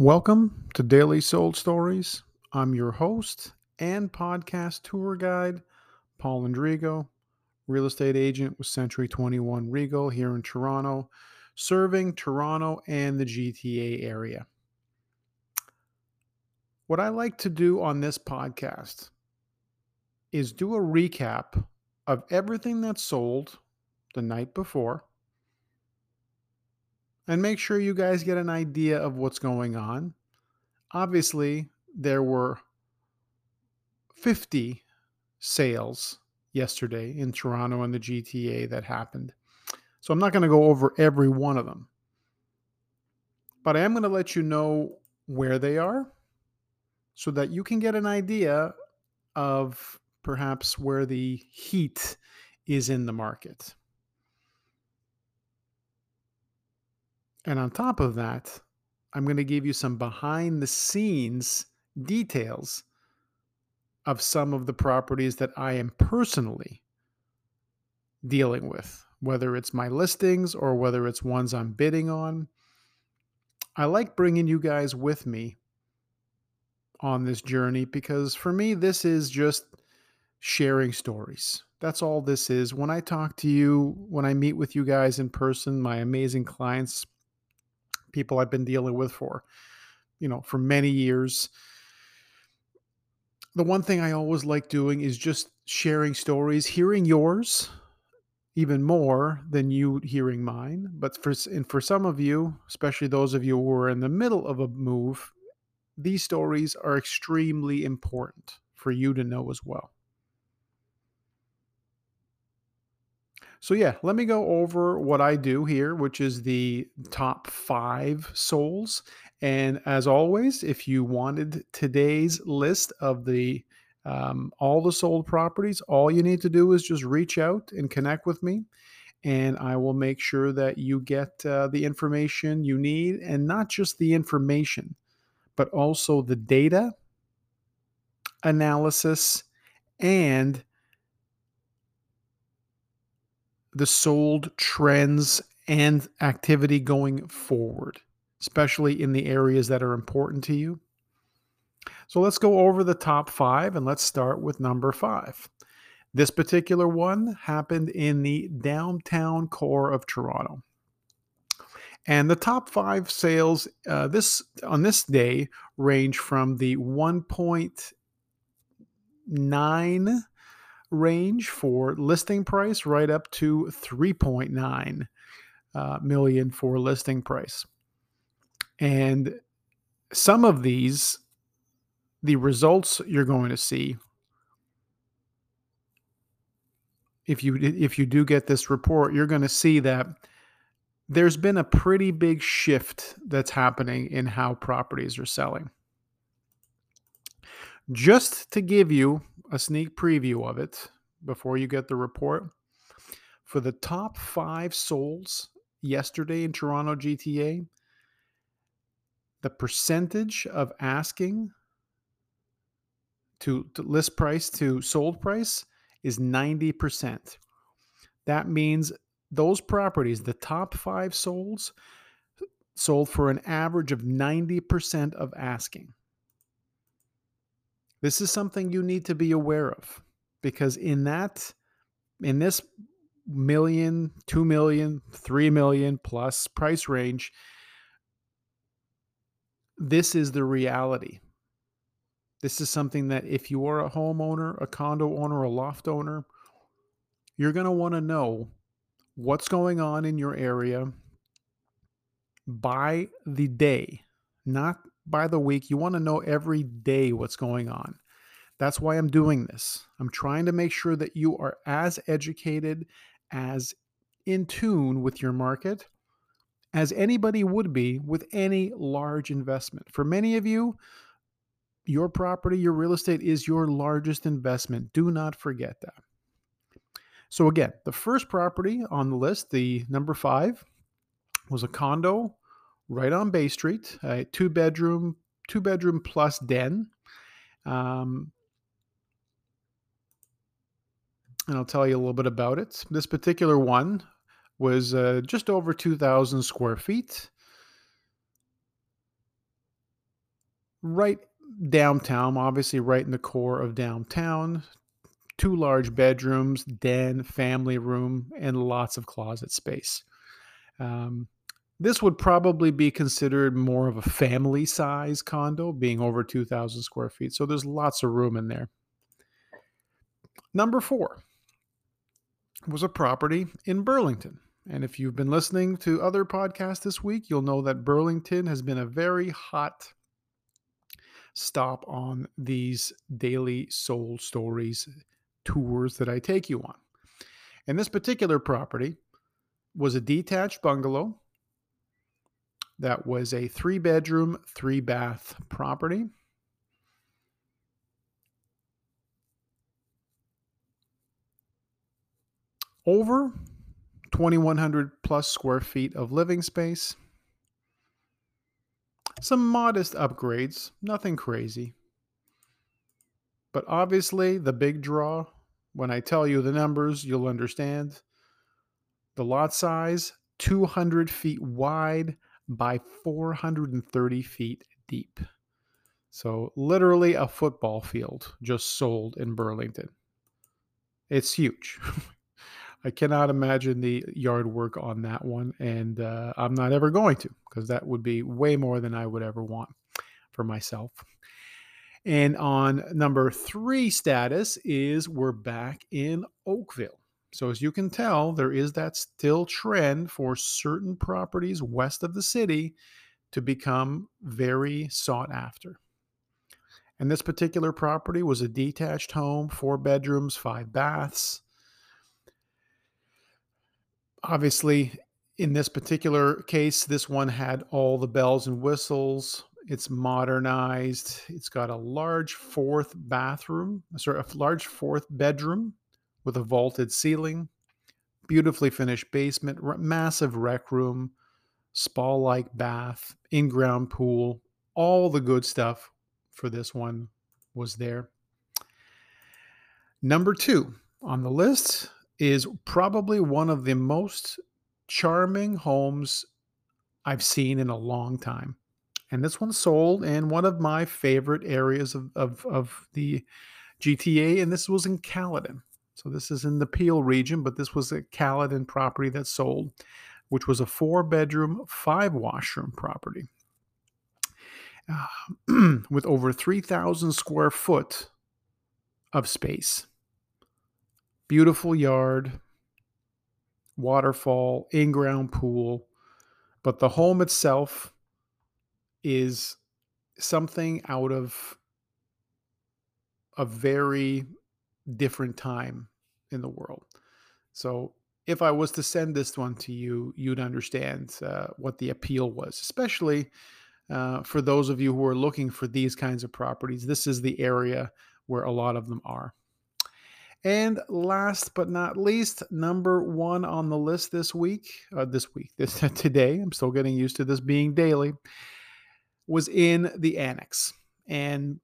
Welcome to Daily Sold Stories. I'm your host and podcast tour guide, Paul Andrigo, real estate agent with Century 21 Regal here in Toronto, serving Toronto and the GTA area. What I like to do on this podcast is do a recap of everything that sold the night before, and make sure you guys get an idea of what's going on. Obviously, there were 50 sales yesterday in Toronto and the GTA that happened. So I'm not going to go over every one of them. But I am going to let you know where they are so that you can get an idea of perhaps where the heat is in the market. And on top of that, I'm going to give you some behind-the-scenes details of some of the properties that I am personally dealing with, whether it's my listings or whether it's ones I'm bidding on. I like bringing you guys with me on this journey because for me, this is just sharing stories. That's all this is. When I talk to you, when I meet with you guys in person, my amazing clients, people I've been dealing with for many years. The one thing I always like doing is just sharing stories, hearing yours even more than you hearing mine. But for some of you, especially those of you who are in the middle of a move, these stories are extremely important for you to know as well. So yeah, let me go over what I do here, which is the top 5 souls. And as always, if you wanted today's list of the all the sold properties, all you need to do is just reach out and connect with me. And I will make sure that you get the information you need, and not just the information, but also the data, analysis, and the sold trends and activity going forward, especially in the areas that are important to you. So let's go over the top 5, and let's start with number 5. This particular one happened in the downtown core of Toronto. And the top 5 sales on this day range from the 1.9 range for listing price right up to 3.9 million for listing price. And some of these, the results you're going to see, if you do get this report, you're going to see that there's been a pretty big shift that's happening in how properties are selling. Just to give you a sneak preview of it before you get the report, for the top 5 solds yesterday in Toronto GTA, the percentage of asking to list price to sold price is 90%. That means those properties, the top 5 solds, sold for an average of 90% of asking. This is something you need to be aware of, because in this 1 million, 2 million, 3 million plus price range, this is the reality. This is something that if you are a homeowner, a condo owner, a loft owner, you're going to want to know what's going on in your area by the day, not by the week. You want to know every day what's going on. That's why I'm doing this. I'm trying to make sure that you are as educated, as in tune with your market as anybody would be with any large investment. For many of you, your property, your real estate is your largest investment. Do not forget that. So again, the first property on the list, the number 5, was a condo right on Bay Street, a two-bedroom plus den. And I'll tell you a little bit about it. This particular one was just over 2,000 square feet. right downtown, obviously right in the core of downtown. 2 large bedrooms, den, family room, and lots of closet space. This would probably be considered more of a family size condo, being over 2,000 square feet. So there's lots of room in there. Number 4 was a property in Burlington. And if you've been listening to other podcasts this week, you'll know that Burlington has been a very hot stop on these Daily Soul Stories tours that I take you on. And this particular property was a detached bungalow that was a 3-bedroom, 3-bath property. Over 2,100 plus square feet of living space. Some modest upgrades, nothing crazy. But obviously, the big draw, when I tell you the numbers, you'll understand. The lot size, 200 feet wide by 430 feet deep. So literally a football field just sold in Burlington. It's huge. I cannot imagine the yard work on that one, and I'm not ever going to, because that would be way more than I would ever want for myself. And on number 3 status is we're back in Oakville. So as you can tell, there is that still trend for certain properties west of the city to become very sought after. And this particular property was a detached home, 4 bedrooms, 5 baths. Obviously, in this particular case, this one had all the bells and whistles. It's modernized. It's got a large 4th bathroom, sorry, a large 4th bedroom with a vaulted ceiling, beautifully finished basement, massive rec room, spa-like bath, in-ground pool. All the good stuff for this one was there. Number 2 on the list is probably one of the most charming homes I've seen in a long time. And this one sold in one of my favorite areas of the GTA, and this was in Caledon. So this is in the Peel region, but this was a Caledon property that sold, which was a 4-bedroom, 5-washroom property with over 3,000 square foot of space. Beautiful yard, waterfall, in-ground pool, but the home itself is something out of a very different time in the world. So if I was to send this one to you, you'd understand what the appeal was, especially for those of you who are looking for these kinds of properties. This is the area where a lot of them are. And last but not least, number 1 on the list today, I'm still getting used to this being daily, was in the Annex. And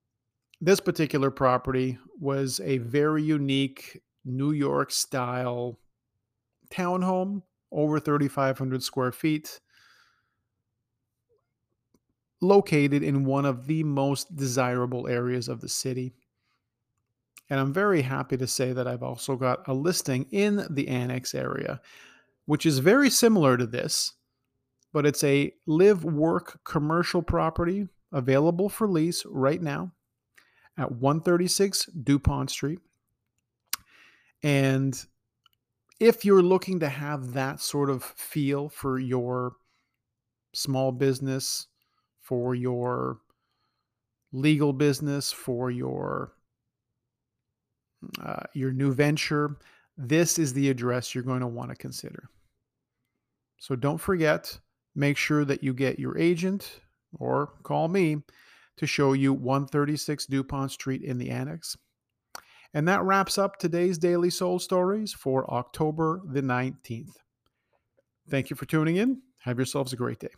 this particular property was a very unique New York-style townhome, over 3,500 square feet, located in one of the most desirable areas of the city. And I'm very happy to say that I've also got a listing in the Annex area, which is very similar to this, but it's a live-work commercial property available for lease right now at 136 DuPont Street. And if you're looking to have that sort of feel for your small business, for your legal business, for your new venture, this is the address you're going to want to consider. So don't forget, make sure that you get your agent or call me to show you 136 DuPont Street in the Annex. And that wraps up today's Daily Soul Stories for October the 19th. Thank you for tuning in. Have yourselves a great day.